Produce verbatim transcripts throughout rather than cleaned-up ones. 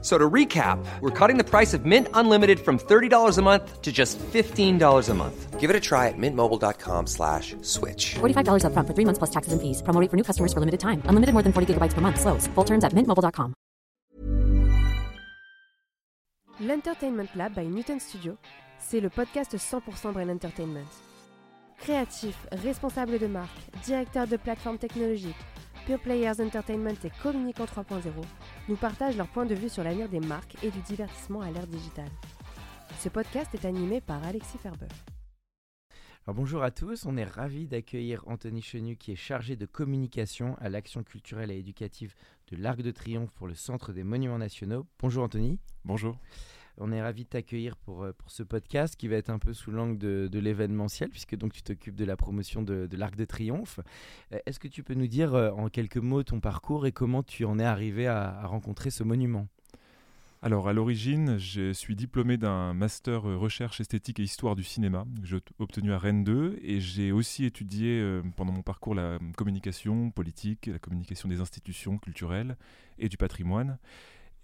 So to recap, we're cutting the price of Mint Unlimited from thirty dollars a month to just fifteen dollars a month. Give it a try at mintmobile.com slash switch. forty-five dollars up front for three months plus taxes and fees. Promo rate for new customers for limited time. Unlimited more than forty gigabytes per month. Slows full terms at mint mobile dot com. L'Entertainment Lab by Newton Studio, c'est le podcast cent pour cent Brain Entertainment. Créatifs, responsables de marque, directeurs de plateformes technologiques, Pure Players Entertainment et Communicant trois point zéro nous partagent leur point de vue sur l'avenir des marques et du divertissement à l'ère digitale. Ce podcast est animé par Alexis Ferber. Alors bonjour à tous, on est ravis d'accueillir Anthony Chenu qui est chargé de communication à l'action culturelle et éducative de l'Arc de Triomphe pour le Centre des Monuments Nationaux. Bonjour Anthony. Bonjour. On est ravis de t'accueillir pour, pour ce podcast qui va être un peu sous l'angle de, de l'événementiel puisque donc tu t'occupes de la promotion de, de l'Arc de Triomphe. Est-ce que tu peux nous dire en quelques mots ton parcours et comment tu en es arrivé à, à rencontrer ce monument ? Alors à l'origine, je suis diplômé d'un master recherche esthétique et histoire du cinéma que j'ai obtenu à Rennes deux et j'ai aussi étudié euh, pendant mon parcours la communication politique, la communication des institutions culturelles et du patrimoine.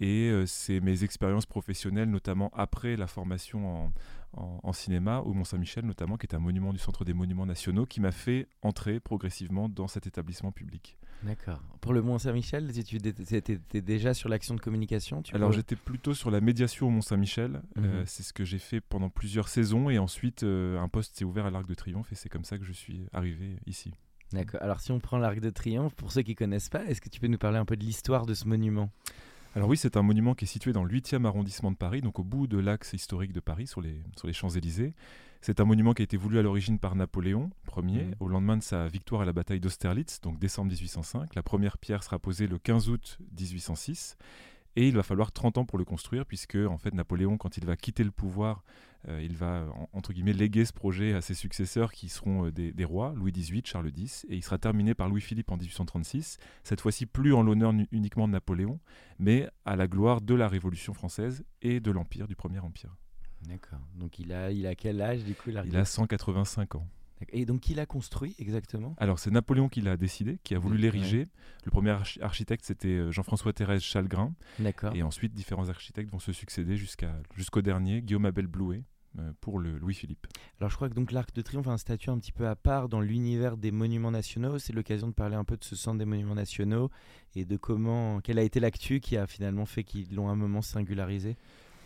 Et c'est mes expériences professionnelles, notamment après la formation en, en, en cinéma, au Mont-Saint-Michel notamment, qui est un monument du Centre des Monuments Nationaux, qui m'a fait entrer progressivement dans cet établissement public. D'accord. Pour le Mont-Saint-Michel, tu étais déjà sur l'action de communication tu Alors peux... j'étais plutôt sur la médiation au Mont-Saint-Michel, mmh. euh, c'est ce que j'ai fait pendant plusieurs saisons, et ensuite euh, un poste s'est ouvert à l'Arc de Triomphe, et c'est comme ça que je suis arrivé ici. D'accord. Alors si on prend l'Arc de Triomphe, pour ceux qui ne connaissent pas, est-ce que tu peux nous parler un peu de l'histoire de ce monument ? Alors oui, c'est un monument qui est situé dans le huitième arrondissement de Paris, donc au bout de l'axe historique de Paris, sur les, sur les Champs-Élysées. C'est un monument qui a été voulu à l'origine par Napoléon Ier, mmh. au lendemain de sa victoire à la bataille d'Austerlitz, donc décembre dix-huit cent cinq. La première pierre sera posée le quinze août dix-huit cent six. Et il va falloir trente ans pour le construire, puisque en fait, Napoléon, quand il va quitter le pouvoir, euh, il va, entre guillemets, léguer ce projet à ses successeurs qui seront euh, des, des rois, Louis dix-huit, Charles X, et il sera terminé par Louis-Philippe en dix-huit cent trente-six, cette fois-ci plus en l'honneur nu- uniquement de Napoléon, mais à la gloire de la Révolution française et de l'Empire, du Premier Empire. D'accord. Donc il a, il a quel âge, du coup l'arrière... Il a cent quatre-vingt-cinq ans. Et donc, qui l'a construit exactement ? Alors, c'est Napoléon qui l'a décidé, qui a voulu l'ériger. Ouais. Le premier archi- architecte, c'était Jean-François Thérèse Chalgrin. D'accord. Et ensuite, différents architectes vont se succéder jusqu'à, jusqu'au dernier, Guillaume Abel Blouet, euh, pour le Louis-Philippe. Alors, je crois que donc, l'Arc de Triomphe a un statut un petit peu à part dans l'univers des monuments nationaux. C'est l'occasion de parler un peu de ce centre des monuments nationaux et de comment, quelle a été l'actu qui a finalement fait qu'ils l'ont à un moment singularisé.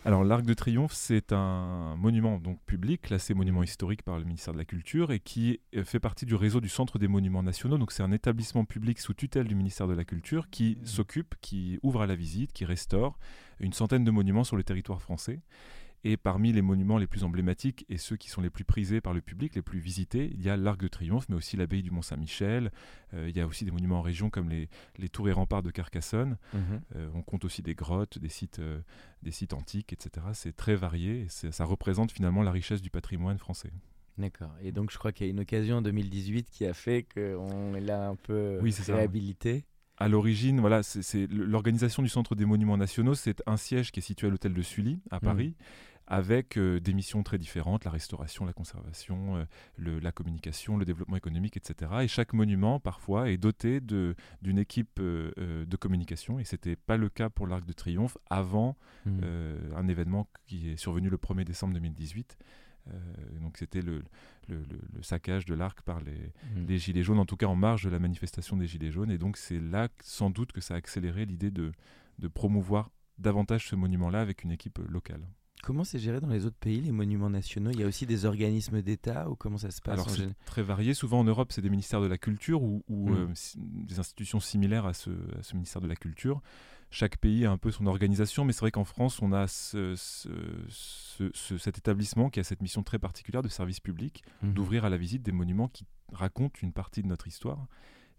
Alors l'Arc de Triomphe, c'est un monument donc, public, classé monument historique par le ministère de la Culture et qui fait partie du réseau du Centre des Monuments Nationaux. Donc c'est un établissement public sous tutelle du ministère de la Culture qui mmh. s'occupe, qui ouvre à la visite, qui restaure une centaine de monuments sur le territoire français. Et parmi les monuments les plus emblématiques et ceux qui sont les plus prisés par le public, les plus visités, il y a l'Arc de Triomphe, mais aussi l'abbaye du Mont-Saint-Michel. Euh, il y a aussi des monuments en région comme les, les tours et remparts de Carcassonne. Mmh. Euh, on compte aussi des grottes, des sites, euh, des sites antiques, et cetera. C'est très varié et c'est, ça représente finalement la richesse du patrimoine français. D'accord. Et donc je crois qu'il y a une occasion en deux mille dix-huit qui a fait qu'on est là un peu oui, c'est réhabilité. Ça, oui. À l'origine, voilà, c'est, c'est l'organisation du Centre des Monuments Nationaux, c'est un siège qui est situé à l'hôtel de Sully, à Paris, mmh. avec euh, des missions très différentes, la restauration, la conservation, euh, le, la communication, le développement économique, et cetera. Et chaque monument, parfois, est doté de, d'une équipe euh, de communication, et ce n'était pas le cas pour l'Arc de Triomphe avant mmh. euh, un événement qui est survenu le premier décembre deux mille dix-huit. Euh, donc c'était le, le, le, le saccage de l'arc par les, mmh. les gilets jaunes, en tout cas en marge de la manifestation des gilets jaunes. Et donc c'est là sans doute que ça a accéléré l'idée de, de promouvoir davantage ce monument-là avec une équipe locale. Comment c'est géré dans les autres pays, les monuments nationaux ? Il y a aussi des organismes d'État ou comment ça se passe ? Alors c'est gén... très varié. Souvent en Europe, c'est des ministères de la culture ou, ou mmh. euh, des institutions similaires à ce, à ce ministère de la culture. Chaque pays a un peu son organisation, mais c'est vrai qu'en France, on a ce, ce, ce, ce, cet établissement qui a cette mission très particulière de service public, mmh. d'ouvrir à la visite des monuments qui racontent une partie de notre histoire.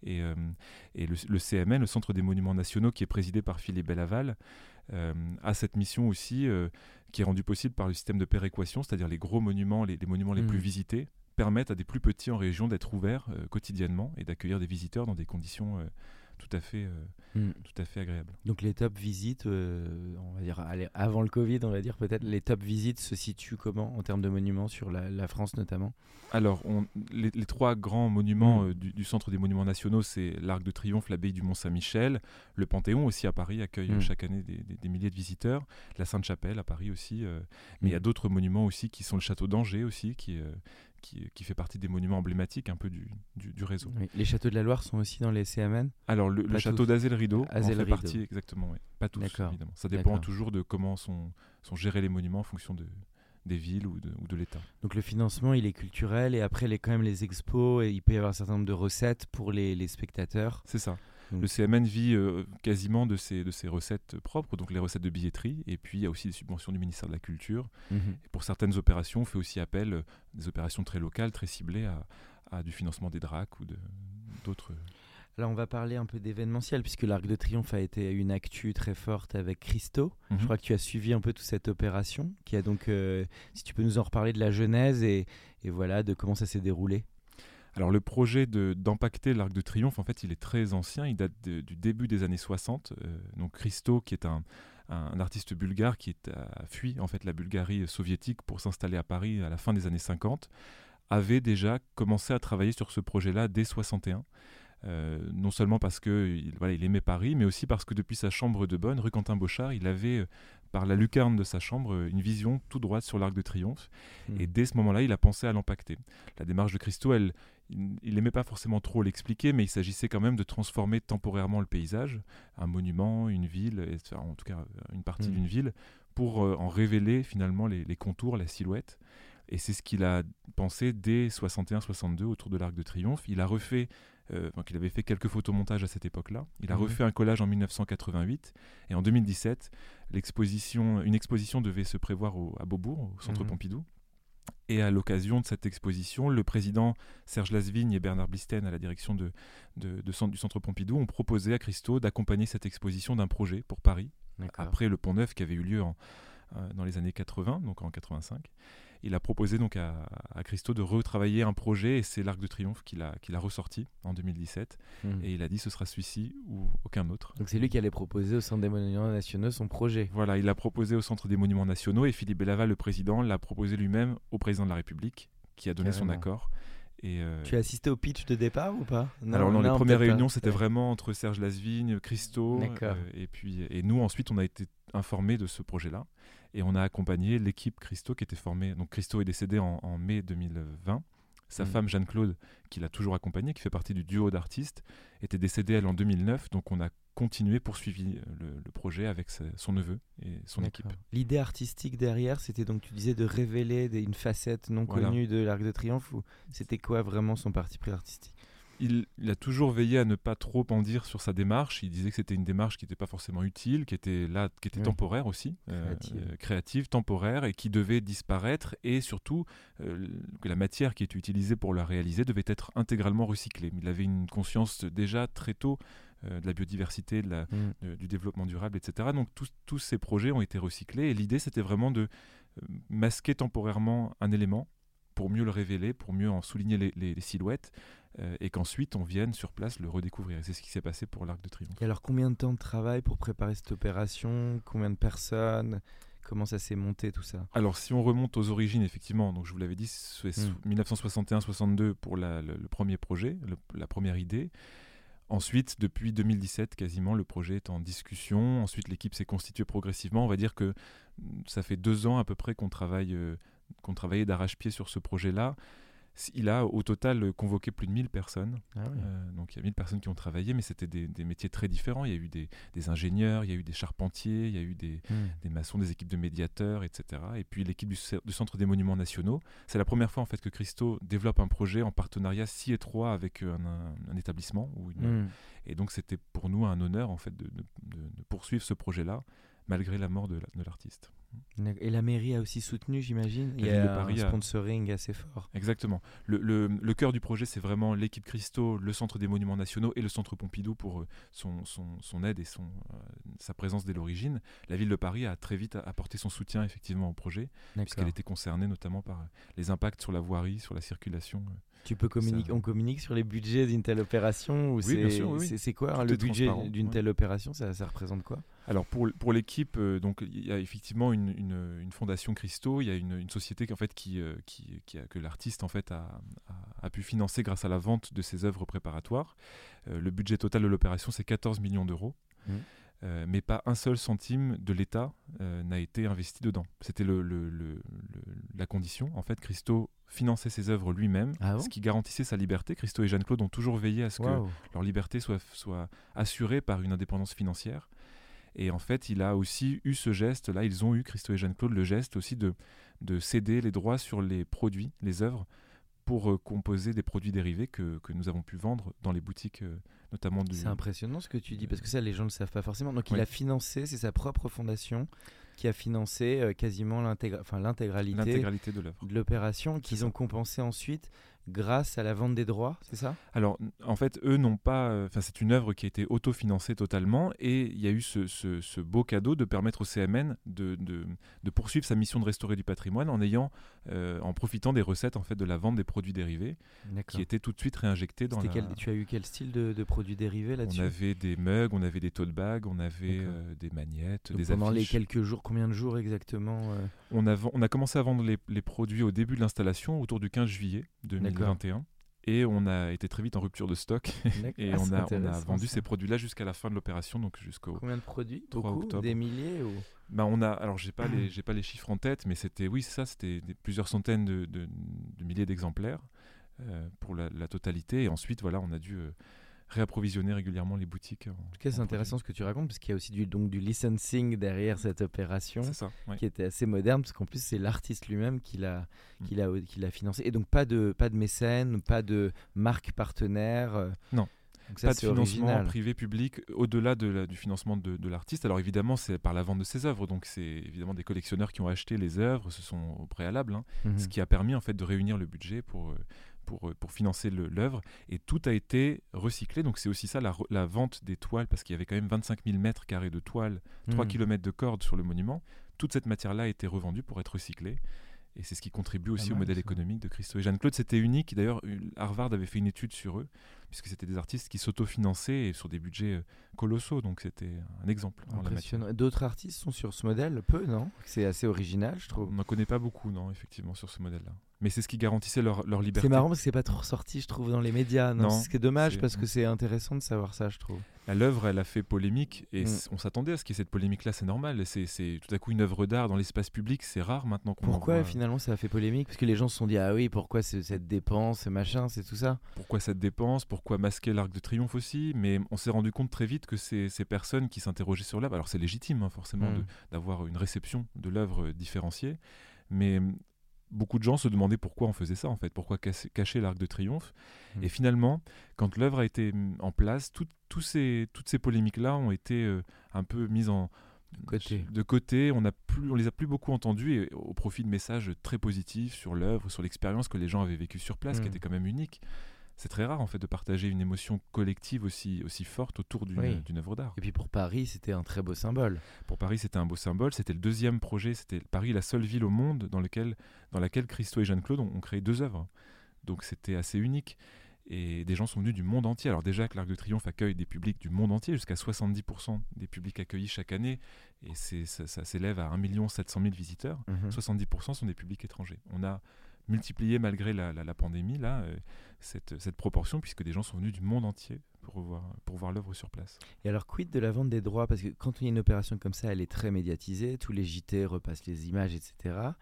Et, euh, et le, le C M N, le Centre des Monuments Nationaux, qui est présidé par Philippe Bélaval, euh, a cette mission aussi euh, qui est rendue possible par le système de péréquation, c'est-à-dire les gros monuments, les, les monuments les mmh. plus visités, permettent à des plus petits en région d'être ouverts euh, quotidiennement et d'accueillir des visiteurs dans des conditions euh, tout à fait, euh, mm. tout à fait agréable. Donc les top visites, euh, on va dire, allez, avant le Covid, on va dire peut-être, les top visites se situent comment en termes de monuments sur la, la France notamment ? Alors, on, les, les trois grands monuments mm. euh, du, du Centre des Monuments Nationaux, c'est l'Arc de Triomphe, l'abbaye du Mont-Saint-Michel, le Panthéon aussi à Paris accueille mm. chaque année des, des, des milliers de visiteurs, la Sainte-Chapelle à Paris aussi, euh, mais il mm. y a d'autres monuments aussi qui sont le château d'Angers aussi, qui est... Euh, Qui, qui fait partie des monuments emblématiques un peu du, du, du réseau. Oui. Les châteaux de la Loire sont aussi dans les C M N ? Alors, le, le château d'Azay-le-Rideau en fait partie, exactement. Oui. Pas tous, D'accord. évidemment. Ça dépend D'accord. toujours de comment sont, sont gérés les monuments en fonction de, des villes ou de, ou de l'État. Donc, le financement, il est culturel et après, les, quand même, les expos, et il peut y avoir un certain nombre de recettes pour les, les spectateurs. C'est ça. Donc. Le C M N vit euh, quasiment de ses, de ses recettes propres, donc les recettes de billetterie, et puis il y a aussi des subventions du ministère de la Culture. Mmh. Et pour certaines opérations, on fait aussi appel, euh, des opérations très locales, très ciblées, à, à du financement des D R A C ou de, d'autres... Là, on va parler un peu d'événementiel, puisque l'Arc de Triomphe a été une actu très forte avec Christo. Mmh. Je crois que tu as suivi un peu toute cette opération, qui a donc... Euh, si tu peux nous en reparler de la genèse et, et voilà, de comment ça s'est déroulé. Alors le projet de, d'impacter l'Arc de Triomphe, en fait, il est très ancien, il date de, du début des années soixante. Euh, donc Christo, qui est un, un artiste bulgare qui est, a fui en fait, la Bulgarie soviétique pour s'installer à Paris à la fin des années cinquante, avait déjà commencé à travailler sur ce projet-là dès soixante et un. Euh, non seulement parce qu'il voilà, il aimait Paris, mais aussi parce que depuis sa chambre de bonne, rue Quentin-Bochard, il avait... Euh, par la lucarne de sa chambre, une vision tout droite sur l'Arc de Triomphe. Mmh. Et dès ce moment-là, il a pensé à l'impacter. La démarche de Christo, elle, il n'aimait pas forcément trop l'expliquer, mais il s'agissait quand même de transformer temporairement le paysage, un monument, une ville, enfin, en tout cas une partie mmh. d'une ville, pour euh, en révéler finalement les, les contours, la silhouette. Et c'est ce qu'il a pensé dès soixante et un soixante-deux autour de l'Arc de Triomphe. Il a refait... Euh, donc il avait fait quelques photomontages à cette époque-là. Il a mmh. refait un collage en mille neuf cent quatre-vingt-huit et en deux mille dix-sept, l'exposition, une exposition devait se prévoir au, à Beaubourg, au Centre mmh. Pompidou. Et à l'occasion de cette exposition, le président Serge Lasvignes et Bernard Blisten à la direction de, de, de, de, du Centre Pompidou ont proposé à Christo d'accompagner cette exposition d'un projet pour Paris, D'accord. après le Pont Neuf qui avait eu lieu en, euh, dans les années quatre-vingts, donc en quatre-vingt-cinq. Il a proposé donc à, à Christo de retravailler un projet et c'est l'Arc de Triomphe qu'il a, qu'il a ressorti en deux mille dix-sept mmh. et il a dit ce sera celui-ci ou aucun autre. Donc c'est lui qui allait proposer au Centre des Monuments Nationaux son projet. Voilà, il l'a proposé au Centre des Monuments Nationaux et Philippe Bélaval, le président, l'a proposé lui-même au président de la République qui a donné Carrément. son accord. Et euh... Tu as assisté au pitch de départ ou pas ? non, Alors non, non, les premières réunions pas. c'était ouais. vraiment entre Serge Lasvignes, Christo euh, et puis et nous ensuite on a été informés de ce projet-là et on a accompagné l'équipe Christo qui était formée. Donc Christo est décédé en, en mai deux mille vingt. Sa mmh. femme Jeanne-Claude, qui l'a toujours accompagnée, qui fait partie du duo d'artistes, était décédée elle en deux mille neuf. Donc on a continué, poursuivi le, le projet avec sa, son neveu et son D'accord. équipe. L'idée artistique derrière, c'était donc, tu disais, de révéler des, une facette non voilà. connue de l'Arc de Triomphe. Ou c'était quoi vraiment son parti pris artistique ? Il, il a toujours veillé à ne pas trop en dire sur sa démarche. Il disait que c'était une démarche qui n'était pas forcément utile, qui était, là, qui était oui. temporaire aussi, créative. Euh, créative, temporaire, et qui devait disparaître. Et surtout, euh, que la matière qui était utilisée pour la réaliser devait être intégralement recyclée. Il avait une conscience déjà très tôt euh, de la biodiversité, de la, mm. de, du développement durable, et cetera. Donc tous, tous ces projets ont été recyclés. Et l'idée, c'était vraiment de masquer temporairement un élément pour mieux le révéler, pour mieux en souligner les, les, les silhouettes. Euh, et qu'ensuite on vienne sur place le redécouvrir. Et c'est ce qui s'est passé pour l'Arc de Triomphe. Et alors combien de temps de travail pour préparer cette opération ? Combien de personnes ? Comment ça s'est monté tout ça ? Alors si on remonte aux origines, effectivement, donc je vous l'avais dit, c'est mmh. dix-neuf soixante et un soixante-deux pour la, le, le premier projet, le, la première idée. Ensuite, depuis deux mille dix-sept, quasiment, le projet est en discussion. Ensuite, l'équipe s'est constituée progressivement. On va dire que ça fait deux ans à peu près qu'on travaille, euh, qu'on travaillait d'arrache-pied sur ce projet-là. Il a au total convoqué plus de mille personnes, ah oui. euh, donc il y a mille personnes qui ont travaillé, mais c'était des, des métiers très différents. Il y a eu des, des ingénieurs, il y a eu des charpentiers, il y a eu des, mmh. des maçons, des équipes de médiateurs, et cetera. Et puis l'équipe du, du Centre des Monuments Nationaux. C'est la première fois en fait que Christo développe un projet en partenariat si étroit avec un, un, un établissement. Ou une... mmh. Et donc c'était pour nous un honneur en fait de, de, de poursuivre ce projet-là malgré la mort de, la, de l'artiste. Et la mairie a aussi soutenu, j'imagine. Il y a Paris un sponsoring a... assez fort. Exactement. Le, le, le cœur du projet, c'est vraiment l'équipe Christo, le Centre des Monuments Nationaux et le Centre Pompidou pour son, son, son aide et son, euh, sa présence dès l'origine. La ville de Paris a très vite apporté son soutien effectivement au projet, D'accord. puisqu'elle était concernée notamment par les impacts sur la voirie, sur la circulation. Tu peux communiquer, ça... on communique sur les budgets d'une telle opération ou oui, c'est, bien sûr, oui. c'est, c'est quoi Tout le budget d'une ouais. telle opération, ça, ça représente quoi? Alors pour, pour l'équipe, euh, donc il y a effectivement une, une, une fondation Christo, il y a une, une société qui, en fait, qui, euh, qui, qui a, que l'artiste en fait, a, a, a pu financer grâce à la vente de ses œuvres préparatoires. Euh, le budget total de l'opération, c'est quatorze millions d'euros, mmh. euh, mais pas un seul centime de l'État euh, n'a été investi dedans. C'était le, le, le, le, la condition, en fait, Christo finançait ses œuvres lui-même, ah bon ce qui garantissait sa liberté. Christo et Jeanne-Claude ont toujours veillé à ce wow. que leur liberté soit, soit assurée par une indépendance financière. Et en fait, il a aussi eu ce geste-là, ils ont eu, Christo et Jeanne-Claude, le geste aussi de, de céder les droits sur les produits, les œuvres, pour euh, composer des produits dérivés que, que nous avons pu vendre dans les boutiques, euh, notamment du... C'est impressionnant ce que tu dis, parce que ça, les gens ne le savent pas forcément. Donc, il oui. a financé, c'est sa propre fondation qui a financé euh, quasiment l'intégra... enfin, l'intégralité, l'intégralité de, l'œuvre. de l'opération, qu'ils ont compensé ensuite grâce à la vente des droits, c'est ça ? Alors, en fait, eux n'ont pas... Enfin, euh, c'est une œuvre qui a été autofinancée totalement et il y a eu ce, ce, ce beau cadeau de permettre au C M N de, de, de poursuivre sa mission de restaurer du patrimoine en, ayant, euh, en profitant des recettes en fait, de la vente des produits dérivés D'accord. qui étaient tout de suite réinjectés dans la... Quel, tu as eu quel style de, de produits dérivés là-dessus ? On avait des mugs, on avait des tote bags, on avait euh, des magnettes, Donc des pendant affiches. Pendant les quelques jours, combien de jours exactement euh... on, a, on a commencé à vendre les, les produits au début de l'installation, autour du quinze juillet deux mille vingt-et-un vingt et un et on a été très vite en rupture de stock et ah, on, a, on a vendu ça. ces produits-là jusqu'à la fin de l'opération, donc jusqu'au combien de produits trois octobre des milliers ou... bah on a alors j'ai pas les j'ai pas les chiffres en tête mais c'était oui c'est ça c'était des, plusieurs centaines de, de, de milliers d'exemplaires euh, pour la, la totalité et ensuite voilà on a dû euh, réapprovisionner régulièrement les boutiques. En, en tout cas, c'est intéressant produit. ce que tu racontes, parce qu'il y a aussi du, donc, du licensing derrière cette opération, ça, oui. qui était assez moderne, parce qu'en plus, c'est l'artiste lui-même qui l'a, mmh. qui l'a, qui l'a financé. Et donc, pas de, pas de mécène, pas de marque partenaire. Non. Donc ça, pas de financement original. privé, public, au-delà de la, du financement de, de l'artiste. Alors évidemment, c'est par la vente de ses œuvres. Donc c'est évidemment des collectionneurs qui ont acheté les œuvres, ce sont au préalable, hein, mmh. ce qui a permis en fait de réunir le budget pour, pour, pour financer le, l'œuvre. Et tout a été recyclé. Donc c'est aussi ça la, la vente des toiles, parce qu'il y avait quand même vingt-cinq mille mètres carrés de toiles, mmh. trois kilomètres de cordes sur le monument. Toute cette matière-là a été revendue pour être recyclée. Et c'est ce qui contribue aussi ah, au modèle ça. économique de Christo et Jeanne-Claude. C'était unique. D'ailleurs, Harvard avait fait une étude sur eux, puisque c'était des artistes qui s'autofinançaient sur des budgets colossaux. Donc, c'était un exemple. Impressionnant. D'autres artistes sont sur ce modèle ? Peu, non ? C'est assez original, je trouve. On n'en connaît pas beaucoup, non, effectivement, sur ce modèle-là. Mais c'est ce qui garantissait leur, leur liberté. C'est marrant parce que c'est pas trop ressorti, je trouve, dans les médias. Non, non, c'est ce qui est dommage c'est... parce que c'est intéressant de savoir ça, je trouve. L'œuvre, elle a fait polémique et mm. on s'attendait à ce qu'il y ait cette polémique-là, c'est normal. C'est, c'est tout à coup une œuvre d'art dans l'espace public, c'est rare maintenant qu'on Pourquoi en voit... finalement ça a fait polémique ? Parce que les gens se sont dit « Ah oui, pourquoi c'est, cette dépense, machin, c'est tout ça ?» Pourquoi cette dépense ? Pourquoi masquer l'Arc de Triomphe aussi ? Mais on s'est rendu compte très vite que ces, ces personnes qui s'interrogeaient sur l'œuvre, alors c'est légitime hein, forcément mm. de, d'avoir une réception de l'œuvre différenciée, mais... Beaucoup de gens se demandaient pourquoi on faisait ça en fait, pourquoi cacher l'Arc de Triomphe. Mmh. Et finalement, quand l'œuvre a été en place, tout, tout ces, toutes ces polémiques-là ont été euh, un peu mises en, côté. de côté. On a plus, on les a plus beaucoup entendues et, au profit de messages très positifs sur l'œuvre, sur l'expérience que les gens avaient vécue sur place, mmh. qui était quand même unique. C'est très rare en fait de partager une émotion collective aussi, aussi forte autour d'une, oui. d'une œuvre d'art. Et puis pour Paris, c'était un très beau symbole. Pour Paris, c'était un beau symbole. C'était le deuxième projet. C'était Paris, la seule ville au monde dans, lequel, dans laquelle Christo et Jeanne-Claude ont, ont créé deux œuvres. Donc c'était assez unique. Et des gens sont venus du monde entier. Alors déjà que l'Arc de Triomphe accueille des publics du monde entier, jusqu'à soixante-dix pour cent des publics accueillis chaque année. Et c'est, ça, ça s'élève à un million sept cent mille visiteurs. Mmh. soixante-dix pour cent sont des publics étrangers. On a... multiplié malgré la, la, la pandémie là, euh, cette, cette proportion puisque des gens sont venus du monde entier pour voir, pour voir l'œuvre sur place. Et alors quid de la vente des droits ? Parce que quand il y a une opération comme ça, elle est très médiatisée, tous les J T repassent les images, et cetera.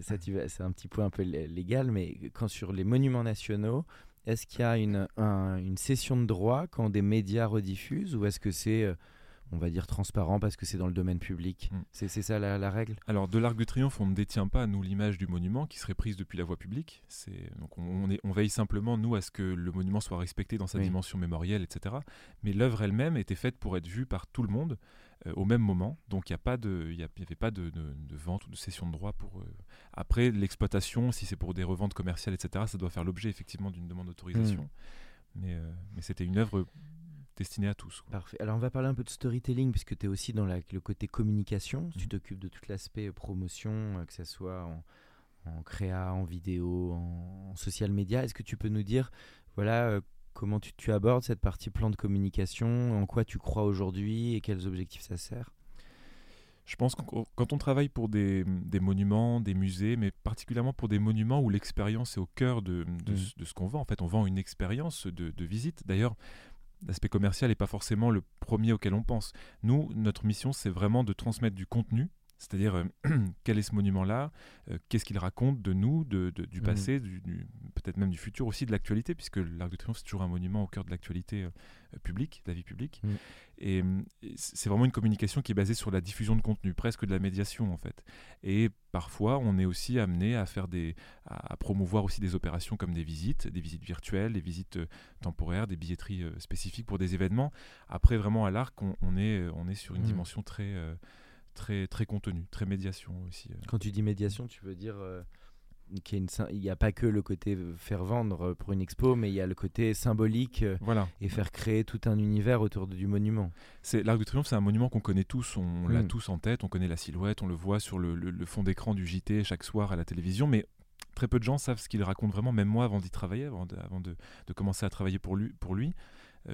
Ça, tu vas, c'est un petit point un peu légal, mais quand sur les monuments nationaux, est-ce qu'il y a une, un, une cession de droits quand des médias rediffusent ou est-ce que c'est... on va dire transparent parce que c'est dans le domaine public. Mmh. C'est, c'est ça la, la règle ? Alors de l'Arc de Triomphe, on ne détient pas, nous, l'image du monument qui serait prise depuis la voie publique. C'est, donc on, on, est, on veille simplement, nous, à ce que le monument soit respecté dans sa oui. dimension mémorielle, et cetera. Mais l'œuvre elle-même était faite pour être vue par tout le monde euh, au même moment. Donc il n'y a pas de, y a, y avait pas de, de, de vente ou de cession de droit. Pour, euh... Après, l'exploitation, si c'est pour des reventes commerciales, et cetera, ça doit faire l'objet effectivement d'une demande d'autorisation. Mmh. Mais, euh, mais c'était une œuvre destinée à tous. Quoi. Parfait. Alors on va parler un peu de storytelling puisque tu es aussi dans la, le côté communication. Mmh. Tu t'occupes de tout l'aspect promotion, que ce soit en, en créa, en vidéo, en, en social media. Est-ce que tu peux nous dire voilà, euh, comment tu, tu abordes cette partie plan de communication, en quoi tu crois aujourd'hui et quels objectifs ça sert ? Je pense que quand on travaille pour des, des monuments, des musées, mais particulièrement pour des monuments où l'expérience est au cœur de, de, mmh. de ce qu'on vend. En fait, on vend une expérience de, de visite. D'ailleurs, l'aspect commercial n'est pas forcément le premier auquel on pense. Nous, notre mission, c'est vraiment de transmettre du contenu, c'est-à-dire euh, quel est ce monument-là, euh, qu'est-ce qu'il raconte de nous, de, de, du mmh. passé, du, du, peut-être même du futur, aussi de l'actualité, puisque l'Arc de Triomphe, c'est toujours un monument au cœur de l'actualité euh, publique, de la vie publique. Mmh. Et, et c'est vraiment une communication qui est basée sur la diffusion de contenu, presque de la médiation en fait. Et parfois, on est aussi amené à faire des, à, à promouvoir aussi des opérations comme des visites, des visites virtuelles, des visites euh, temporaires, des billetteries euh, spécifiques pour des événements. Après, vraiment à l'Arc, on, on est, on est sur une mmh. dimension très... Euh, Très, très contenu, très médiation aussi. Quand tu dis médiation, tu veux dire euh, qu'il n'y a, a pas que le côté faire vendre pour une expo, mais il y a le côté symbolique euh, voilà. et faire créer tout un univers autour de, du monument. C'est, l'Arc de Triomphe, c'est un monument qu'on connaît tous, on mmh. l'a tous en tête, on connaît la silhouette, on le voit sur le, le, le fond d'écran du J T chaque soir à la télévision, mais très peu de gens savent ce qu'il raconte vraiment, même moi avant d'y travailler, avant de, avant de, de commencer à travailler pour lui. Pour lui.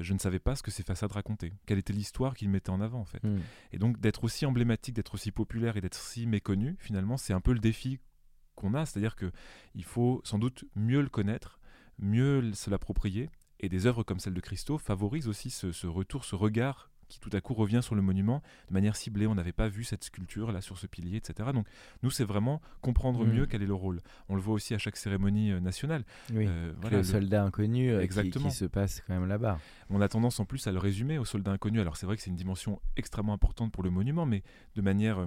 Je ne savais pas ce que ces façades racontaient, quelle était l'histoire qu'ils mettaient en avant en fait. Mmh. Et donc d'être aussi emblématique, d'être aussi populaire et d'être si méconnu, finalement c'est un peu le défi qu'on a, c'est-à-dire qu'il faut sans doute mieux le connaître, mieux se l'approprier, et des œuvres comme celle de Christo favorisent aussi ce, ce retour, ce regard qui tout à coup revient sur le monument de manière ciblée. On n'avait pas vu cette sculpture là sur ce pilier, et cetera. Donc nous, c'est vraiment comprendre mmh. mieux quel est le rôle. On le voit aussi à chaque cérémonie nationale. Oui, euh, voilà, le soldat inconnu euh, qui, qui se passe quand même là-bas. On a tendance en plus à le résumer au soldat inconnu. Alors c'est vrai que c'est une dimension extrêmement importante pour le monument, mais de manière... Euh,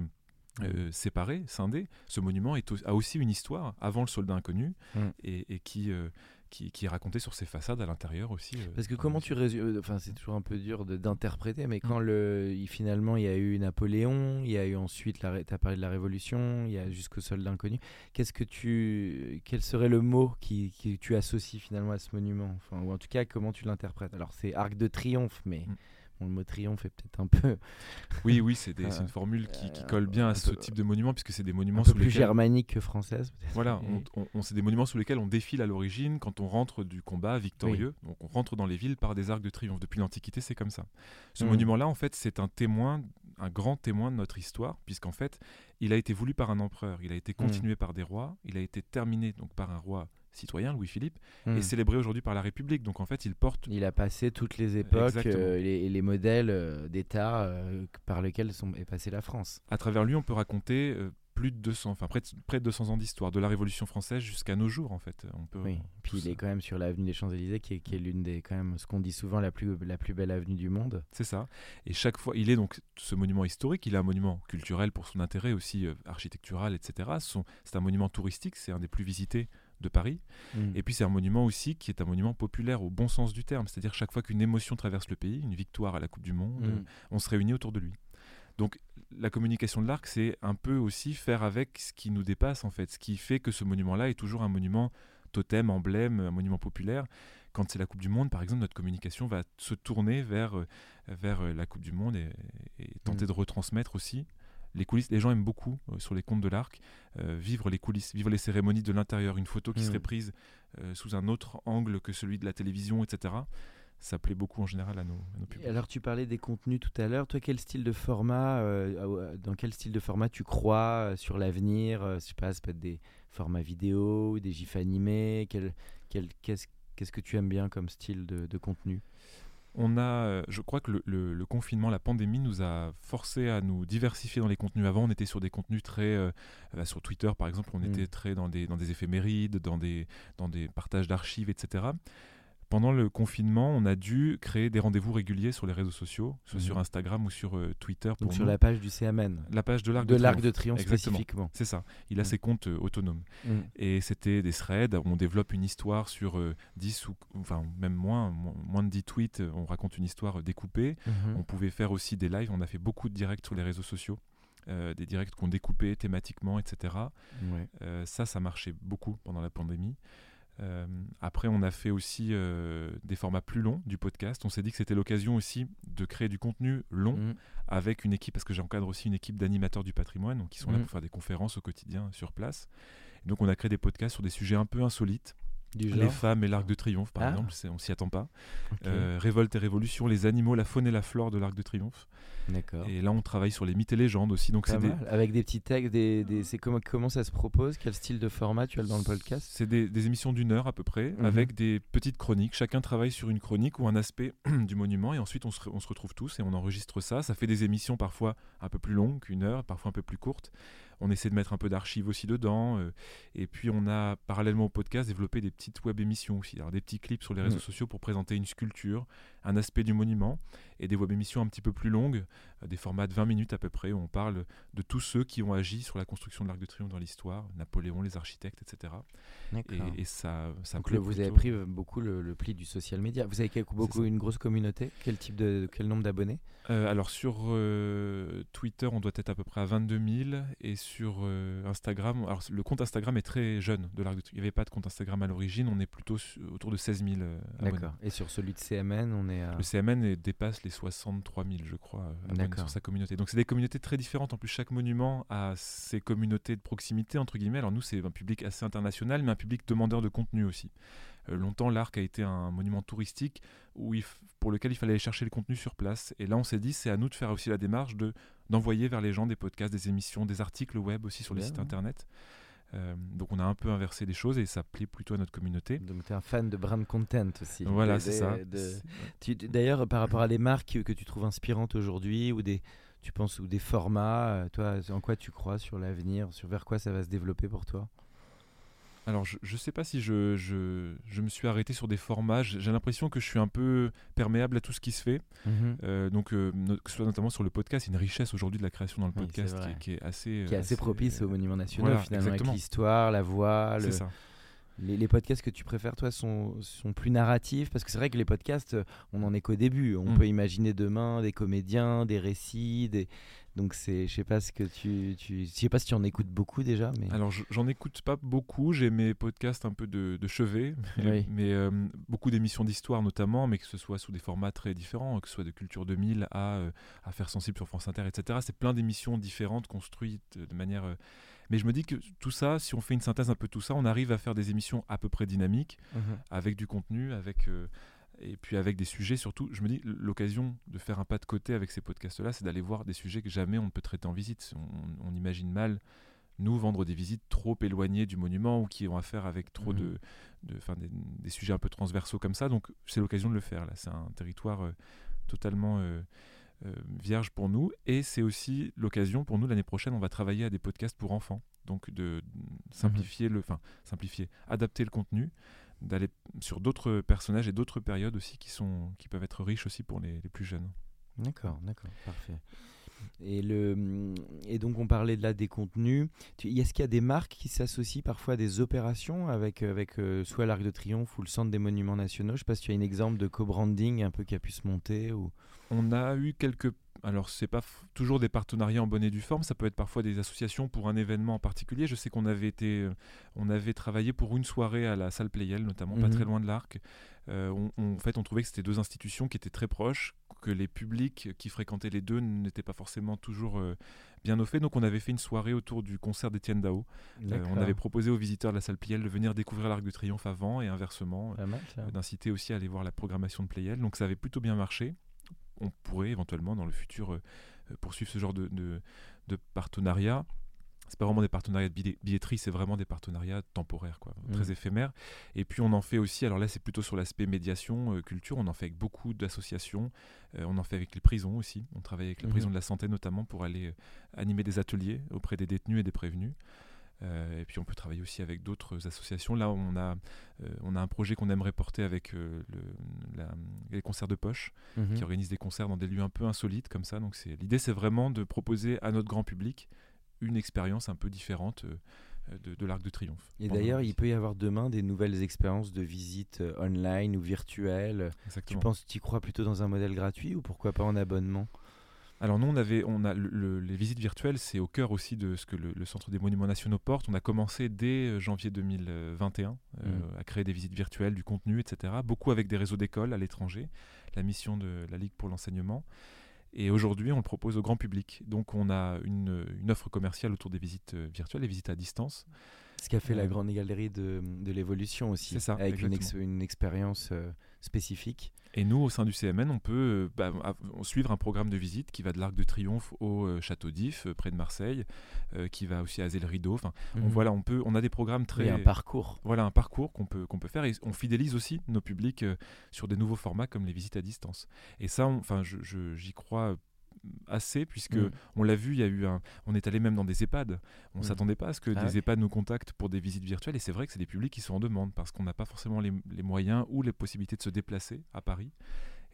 Euh, séparé, scindé, ce monument est au- a aussi une histoire avant le soldat inconnu mmh. et, et qui, euh, qui, qui est racontée sur ses façades à l'intérieur aussi. Euh, Parce que comment tu résumes, enfin c'est toujours un peu dur de, d'interpréter, mais quand mmh. le, finalement il y a eu Napoléon, il y a eu ensuite, la, t'as parlé de la Révolution, il y a jusqu'au soldat inconnu, qu'est-ce que tu, quel serait le mot qui, qui tu associes finalement à ce monument, enfin, ou en tout cas comment tu l'interprètes? Alors c'est Arc de Triomphe, mais... Mmh. Bon, le mot triomphe est peut-être un peu... Oui, oui, c'est, des, c'est une formule qui, qui colle bien à ce type de monument, puisque c'est des monuments sous lesquels... Un peu plus germanique que française, peut-être. Voilà, on, on, on, c'est des monuments sous lesquels on défile à l'origine quand on rentre du combat victorieux. Oui. Donc on rentre dans les villes par des arcs de triomphe. Depuis l'Antiquité, c'est comme ça. Ce mmh. monument-là, en fait, c'est un témoin, un grand témoin de notre histoire, puisqu'en fait, il a été voulu par un empereur, il a été continué mmh. par des rois, il a été terminé donc, par un roi... citoyen, Louis-Philippe, mmh. est célébré aujourd'hui par la République. Donc en fait, il porte... Il a passé toutes les époques euh, et les, les modèles euh, d'État euh, par lesquels sont, est passée la France. À travers lui, on peut raconter euh, plus de deux cents, enfin près de, près de deux cents ans d'histoire, de la Révolution française jusqu'à nos jours en fait. On peut, oui, on, puis il ça. Est quand même sur l'avenue des Champs-Élysées qui est, qui est l'une des, quand même, ce qu'on dit souvent, la plus, la plus belle avenue du monde. C'est ça. Et chaque fois, il est donc ce monument historique, il est un monument culturel pour son intérêt aussi euh, architectural, et cetera. Son, c'est un monument touristique, c'est un des plus visités de Paris, mmh. et puis c'est un monument aussi qui est un monument populaire au bon sens du terme, c'est-à-dire chaque fois qu'une émotion traverse le pays, une victoire à la Coupe du Monde, mmh. on se réunit autour de lui. Donc la communication de l'Arc, c'est un peu aussi faire avec ce qui nous dépasse en fait, ce qui fait que ce monument-là est toujours un monument totem, emblème, un monument populaire. Quand c'est la Coupe du Monde, par exemple, notre communication va se tourner vers, vers la Coupe du Monde et, et tenter mmh. de retransmettre aussi les coulisses. Les gens aiment beaucoup, euh, sur les comptes de l'Arc, euh, vivre les coulisses, vivre les cérémonies de l'intérieur. Une photo qui mmh. serait prise euh, sous un autre angle que celui de la télévision, et cetera. Ça plaît beaucoup en général à nos, à nos publics. Alors tu parlais des contenus tout à l'heure. Toi, quel style de format, euh, dans quel style de format tu crois euh, sur l'avenir? euh, Je sais pas, ça peut être des formats vidéo, des gifs animés. Quel, quel, qu'est-ce, qu'est-ce que tu aimes bien comme style de, de contenu? On a, je crois que le, le, le confinement, la pandémie nous a forcé à nous diversifier dans les contenus. Avant, on était sur des contenus très, euh, sur Twitter par exemple, on mmh. était très dans des, dans des éphémérides, dans des, dans des partages d'archives, et cetera. Pendant le confinement, on a dû créer des rendez-vous réguliers sur les réseaux sociaux, soit mmh. sur Instagram ou sur euh, Twitter. Pour Donc nous. Sur la page du C M N. La page de l'Arc de, de Triomphe. De l'Arc de Triomphe spécifiquement. C'est ça. Il a mmh. ses comptes euh, autonomes. Mmh. Et c'était des threads. On développe une histoire sur euh, dix ou enfin, même moins, moins de dix tweets. On raconte une histoire euh, découpée. Mmh. On pouvait faire aussi des lives. On a fait beaucoup de directs sur les réseaux sociaux. Euh, des directs qu'on découpait thématiquement, et cetera. Mmh. Euh, ça, ça marchait beaucoup pendant la pandémie. Euh, après on a fait aussi euh, des formats plus longs du podcast. On s'est dit que c'était l'occasion aussi de créer du contenu long mmh. avec une équipe, parce que j'encadre aussi une équipe d'animateurs du patrimoine, donc qui sont mmh. là pour faire des conférences au quotidien sur place. Et donc on a créé des podcasts sur des sujets un peu insolites, du genre les femmes et l'Arc de Triomphe par ah. exemple, c'est, on s'y attend pas. Okay. euh, Révolte et révolution, les animaux, la faune et la flore de l'Arc de Triomphe. D'accord. Et là on travaille sur les mythes et légendes aussi, donc c'est des... avec des petits tags, des, des... C'est comment, comment ça se propose, quel style de format tu as dans le podcast? C'est des, des émissions d'une heure à peu près, mm-hmm. avec des petites chroniques, chacun travaille sur une chronique ou un aspect du monument, et ensuite on se, on se retrouve tous et on enregistre ça. Ça fait des émissions parfois un peu plus longues qu'une heure, parfois un peu plus courtes. On essaie de mettre un peu d'archives aussi dedans, euh, et puis on a parallèlement au podcast développé des petites web émissions aussi, alors des petits clips sur les réseaux mmh. sociaux pour présenter une sculpture, un aspect du monument, et des web émissions un petit peu plus longues, euh, des formats de vingt minutes à peu près, où on parle de tous ceux qui ont agi sur la construction de l'Arc de Triomphe dans l'histoire, Napoléon, les architectes, et cetera. Et, et ça, ça donc plaît. Vous plutôt. Avez pris beaucoup le, le pli du social media. Vous avez quelque, beaucoup une grosse communauté. Quel type de, quel nombre d'abonnés? euh, Alors sur euh, Twitter, on doit être à peu près à vingt-deux mille, et sur euh, Instagram, alors le compte Instagram est très jeune de l'Arc de Triomphe. Il n'y avait pas de compte Instagram à l'origine. On est plutôt su, autour de seize mille euh, abonnés. D'accord. Et sur celui de C M N, on est à... Le C M N dépasse les soixante-trois mille, je crois, abonnés sur sa communauté. Donc c'est des communautés très différentes. En plus, chaque monument a ses communautés de proximité, entre guillemets. Alors nous, c'est un public assez international, mais un public demandeur de contenu aussi. Euh, longtemps, l'Arc a été un monument touristique où il f- pour lequel il fallait aller chercher le contenu sur place. Et là, on s'est dit, c'est à nous de faire aussi la démarche de, d'envoyer vers les gens des podcasts, des émissions, des articles web aussi sur les sites ouais. internet. Euh, donc on a un peu inversé les choses et ça plaît plutôt à notre communauté. Donc tu es un fan de brand content aussi. Voilà, des, c'est des, ça. De... Tu, d'ailleurs, par rapport à des marques que tu trouves inspirantes aujourd'hui, ou des, tu penses, ou des formats, toi, en quoi tu crois sur l'avenir, sur vers quoi ça va se développer pour toi? Alors, je ne sais pas si je, je, je me suis arrêté sur des formats. J'ai l'impression que je suis un peu perméable à tout ce qui se fait. Mmh. Euh, donc, euh, no- que ce soit notamment sur le podcast, une richesse aujourd'hui de la création dans le oui, podcast qui est, qui est assez... Qui est assez, assez propice euh, aux monuments nationaux, voilà, finalement, exactement. Avec l'histoire, la voix. Le... C'est ça. Les, les podcasts que tu préfères, toi, sont, sont plus narratifs, parce que c'est vrai que les podcasts, on n'en est qu'au début. On mmh. peut imaginer demain des comédiens, des récits, des... donc c'est, je sais pas ce que tu, tu, je sais pas si tu en écoutes beaucoup déjà. Mais... Alors j'en écoute pas beaucoup. J'ai mes podcasts un peu de, de chevet, mais, oui. mais euh, beaucoup d'émissions d'histoire notamment, mais que ce soit sous des formats très différents, que ce soit de Culture deux mille à euh, Affaires sensibles sur France Inter, et cetera. C'est plein d'émissions différentes construites de manière. Euh, Mais je me dis que tout ça, si on fait une synthèse un peu de tout ça, on arrive à faire des émissions à peu près dynamiques, mmh. avec du contenu, avec, euh, et puis avec des sujets surtout. Je me dis, l'occasion de faire un pas de côté avec ces podcasts-là, c'est d'aller voir des sujets que jamais on ne peut traiter en visite. On, on imagine mal, nous, vendre des visites trop éloignées du monument ou qui ont affaire avec trop mmh. de, de, 'fin, des, des sujets un peu transversaux comme ça. Donc, c'est l'occasion de le faire. Là, c'est un territoire euh, totalement... Euh, Euh, vierge pour nous, et c'est aussi l'occasion pour nous. L'année prochaine, on va travailler à des podcasts pour enfants, donc de simplifier mmh. le, enfin simplifier, adapter le contenu, d'aller sur d'autres personnages et d'autres périodes aussi qui sont, qui peuvent être riches aussi pour les, les plus jeunes. D'accord, d'accord, parfait. Et, le, et donc on parlait de là des contenus. Est-ce qu'il y a des marques qui s'associent parfois à des opérations avec, avec euh, soit l'Arc de Triomphe ou le Centre des Monuments Nationaux? Je ne sais pas si tu as un exemple de co-branding un peu qui a pu se monter ou... On a eu quelques... Alors ce n'est pas f- toujours des partenariats en bonne et due forme, ça peut être parfois des associations pour un événement en particulier. Je sais qu'on avait, été, on avait travaillé pour une soirée à la Salle Pleyel, notamment, mmh. pas très loin de l'Arc. Euh, on, on, en fait, on trouvait que c'était deux institutions qui étaient très proches, que les publics qui fréquentaient les deux n'étaient pas forcément toujours euh, bien au fait. Donc on avait fait une soirée autour du concert d'Étienne Daho. Euh, on avait proposé aux visiteurs de la Salle Pleyel de venir découvrir l'Arc de Triomphe avant, et inversement, euh, euh, d'inciter aussi à aller voir la programmation de Pleyel. Donc ça avait plutôt bien marché. On pourrait éventuellement dans le futur euh, poursuivre ce genre de, de, de partenariat. C'est pas vraiment des partenariats de billetterie, c'est vraiment des partenariats temporaires, quoi, mmh. très éphémères. Et puis on en fait aussi, alors là c'est plutôt sur l'aspect médiation, euh, culture, on en fait avec beaucoup d'associations, euh, on en fait avec les prisons aussi, on travaille avec la mmh. prison de la santé notamment pour aller euh, animer des ateliers auprès des détenus et des prévenus. Euh, et puis on peut travailler aussi avec d'autres associations. Là, on a, euh, on a un projet qu'on aimerait porter avec euh, le, la, les concerts de poche, mmh. qui organisent des concerts dans des lieux un peu insolites comme ça. Donc c'est, l'idée, c'est vraiment de proposer à notre grand public une expérience un peu différente euh, De, de l'Arc de Triomphe. Et d'ailleurs, il peut y avoir demain des nouvelles expériences de visite euh, online ou virtuelle. Exactement. Tu penses, tu y crois plutôt dans un modèle gratuit ou pourquoi pas en abonnement ? Alors nous, on avait, on a le, le, les visites virtuelles, c'est au cœur aussi de ce que le, le Centre des Monuments Nationaux porte. On a commencé dès janvier deux mille vingt et un mmh. euh, à créer des visites virtuelles, du contenu, et cetera. Beaucoup avec des réseaux d'écoles à l'étranger, la mission de la Ligue pour l'enseignement. Et aujourd'hui, on le propose au grand public. Donc, on a une, une offre commerciale autour des visites virtuelles, les visites à distance. Ce qu'a fait euh, la Grande Galerie de, de l'Évolution aussi. C'est ça, avec une, ex, une expérience euh, spécifique. Et nous, au sein du C M N, on peut bah, suivre un programme de visite qui va de l'Arc de Triomphe au euh, Château d'If, euh, près de Marseille, euh, qui va aussi à Zé-le-Rideau. Enfin, mmh. on, voilà, on, peut, on a des programmes très... Et un parcours. Voilà, un parcours qu'on peut, qu'on peut faire. Et on fidélise aussi nos publics euh, sur des nouveaux formats comme les visites à distance. Et ça, on, je, je, j'y crois... assez puisque mmh. on l'a vu, il y a eu un... on est allé même dans des EHPAD, on mmh. s'attendait pas à ce que ah des ouais. EHPAD nous contactent pour des visites virtuelles, et c'est vrai que c'est des publics qui sont en demande parce qu'on n'a pas forcément les, les moyens ou les possibilités de se déplacer à Paris,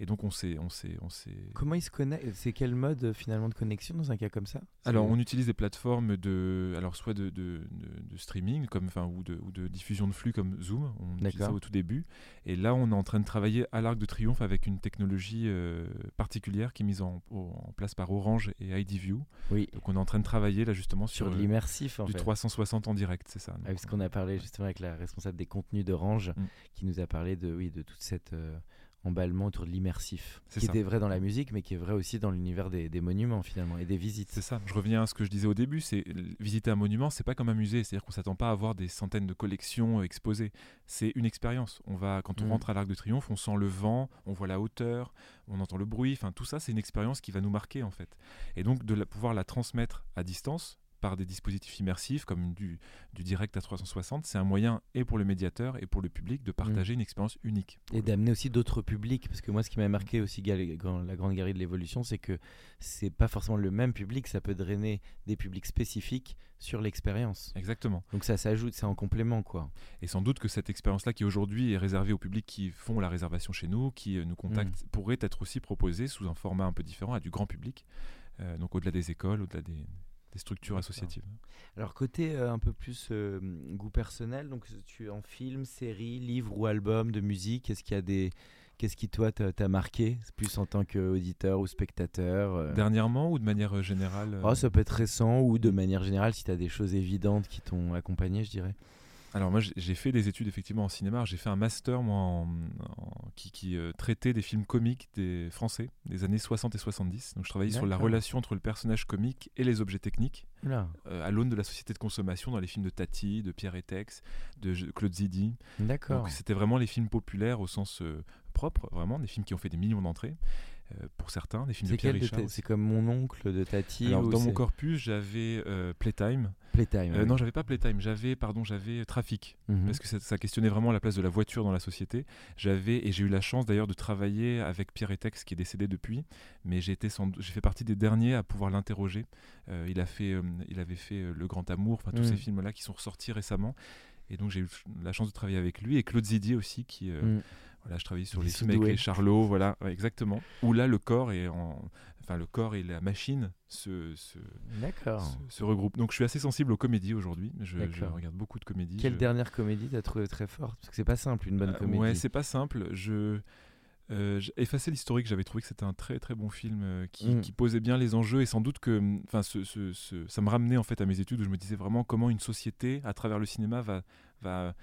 et donc on s'est on s'est on s'est comment ils se connectent, c'est quel mode finalement de connexion dans un cas comme ça ? C'est... Alors on utilise des plateformes de alors soit de de, de, de streaming comme enfin ou de ou de diffusion de flux comme Zoom, on D'accord. utilise ça au tout début, et là on est en train de travailler à l'Arc de Triomphe avec une technologie euh, particulière qui est mise en, en place par Orange et I D View. Oui. Donc on est en train de travailler là justement sur, sur l'immersif en du fait. trois cent soixante en direct, c'est ça. Ah, parce on... qu'on a parlé justement avec la responsable des contenus d'Orange mmh. qui nous a parlé de oui de toute cette euh... emballement autour de l'immersif, c'est qui ça. Était vrai dans la musique mais qui est vrai aussi dans l'univers des, des monuments finalement et des visites. C'est ça, je reviens à ce que je disais au début, c'est visiter un monument, c'est pas comme un musée, c'est-à-dire qu'on s'attend pas à avoir des centaines de collections exposées, c'est une expérience. On va, quand on mmh. rentre à l'Arc de Triomphe, on sent le vent, on voit la hauteur, on entend le bruit, enfin tout ça c'est une expérience qui va nous marquer en fait, et donc de la, pouvoir la transmettre à distance par des dispositifs immersifs comme du, du direct à trois cent soixante, c'est un moyen et pour le médiateur et pour le public de partager mmh. une expérience unique. Et le... d'amener aussi d'autres publics, parce que moi ce qui m'a marqué aussi gal- grand, la Grande Galerie de l'Évolution, c'est que c'est pas forcément le même public, ça peut drainer des publics spécifiques sur l'expérience. Exactement. Donc ça s'ajoute, c'est en complément quoi. Et sans doute que cette expérience-là qui aujourd'hui est réservée aux publics qui font la réservation chez nous, qui nous contactent, mmh. pourrait être aussi proposée sous un format un peu différent à du grand public, euh, donc au-delà des écoles, au-delà des... des structures associatives. Alors côté euh, un peu plus euh, goût personnel, donc tu en film, série, livre ou album de musique, est-ce qu'il y a des qu'est-ce qui toi t'a, t'a marqué plus en tant qu'auditeur ou spectateur euh... dernièrement ou de manière générale euh... oh, ça peut être récent ou de manière générale si tu as des choses évidentes qui t'ont accompagné, je dirais. Alors moi j'ai fait des études effectivement en cinéma, j'ai fait un master moi, en, en, qui, qui euh, traitait des films comiques des français des années soixante et soixante-dix, donc je travaillais D'accord. sur la relation entre le personnage comique et les objets techniques euh, à l'aune de la société de consommation dans les films de Tati, de Pierre Etex, de Je- Claude Zidi. D'accord. Donc c'était vraiment les films populaires au sens euh, propre, vraiment des films qui ont fait des millions d'entrées. Pour certains, des films c'est de Pierre Richard. De ta- c'est comme Mon oncle de Tati. Alors, dans c'est... mon corpus, j'avais euh, Playtime. Playtime. Euh, oui. Non, j'avais pas Playtime. J'avais, pardon, j'avais Trafic, mm-hmm. parce que ça, ça questionnait vraiment la place de la voiture dans la société. J'avais et j'ai eu la chance d'ailleurs de travailler avec Pierre Etex, qui est décédé depuis, mais j'ai été sans, j'ai fait partie des derniers à pouvoir l'interroger. Euh, il a fait, euh, il avait fait euh, Le Grand Amour, enfin mm-hmm. tous ces films-là qui sont ressortis récemment. Et donc j'ai eu la chance de travailler avec lui et Claude Zidi aussi qui. Euh, mm. Voilà, je travaillais sur les films avec les Charlots, voilà, ouais, exactement. Où là, le corps et en, enfin le corps et la machine se se, D'accord. se se regroupent. Donc, je suis assez sensible aux comédies aujourd'hui. Je, je regarde beaucoup de comédies. Quelle je... dernière comédie t'as trouvé très forte ? Parce que c'est pas simple une bonne euh, comédie. Ouais, c'est pas simple. Je Euh, effacer l'historique, j'avais trouvé que c'était un très très bon film euh, qui, mmh. qui posait bien les enjeux, et sans doute que ce, ce, ce, ça me ramenait en fait à mes études où je me disais vraiment comment une société à travers le cinéma va, va,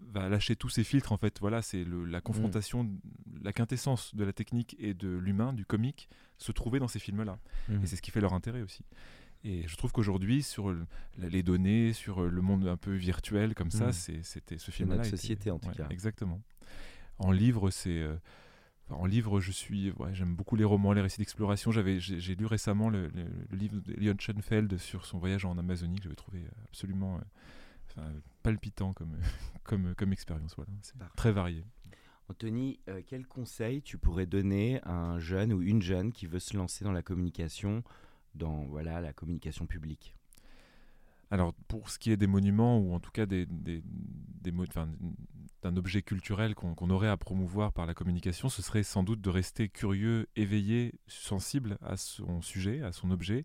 va lâcher tous ses filtres en fait. Voilà, c'est le, la confrontation, mmh. la quintessence de la technique et de l'humain, du comique, se trouvait dans ces films-là, mmh. et c'est ce qui fait leur intérêt aussi. Et je trouve qu'aujourd'hui, sur le, les données, sur le monde un peu virtuel comme ça, mmh. c'est, c'était ce film-là. Notre société était, en tout ouais, cas. Exactement. En livre, c'est... Euh, En livre, je suis, ouais, j'aime beaucoup les romans, les récits d'exploration. J'avais, j'ai, j'ai lu récemment le, le, le livre d'Elion Schoenfeld sur son voyage en Amazonie que j'avais trouvé absolument euh, enfin, palpitant comme, comme, comme expérience. Voilà. C'est Parfait. Très varié. Anthony, euh, quel conseil tu pourrais donner à un jeune ou une jeune qui veut se lancer dans la communication, dans voilà, la communication publique ? Alors, pour ce qui est des monuments, ou en tout cas des, des, des, enfin, d'un objet culturel qu'on, qu'on aurait à promouvoir par la communication, ce serait sans doute de rester curieux, éveillé, sensible à son sujet, à son objet,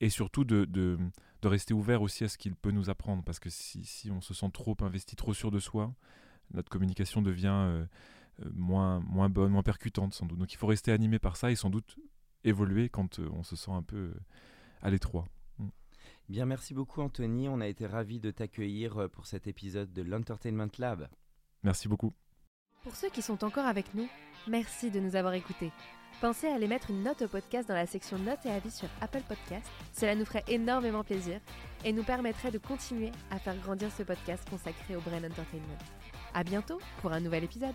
et surtout de, de, de rester ouvert aussi à ce qu'il peut nous apprendre. Parce que si, si on se sent trop investi, trop sûr de soi, notre communication devient euh, moins, moins bonne, moins percutante sans doute. Donc il faut rester animé par ça et sans doute évoluer quand on se sent un peu à l'étroit. Bien, merci beaucoup Anthony, on a été ravis de t'accueillir pour cet épisode de l'Entertainment Lab. Merci beaucoup. Pour ceux qui sont encore avec nous, merci de nous avoir écoutés. Pensez à aller mettre une note au podcast dans la section notes et avis sur Apple Podcasts, cela nous ferait énormément plaisir et nous permettrait de continuer à faire grandir ce podcast consacré au Brain Entertainment. À bientôt pour un nouvel épisode.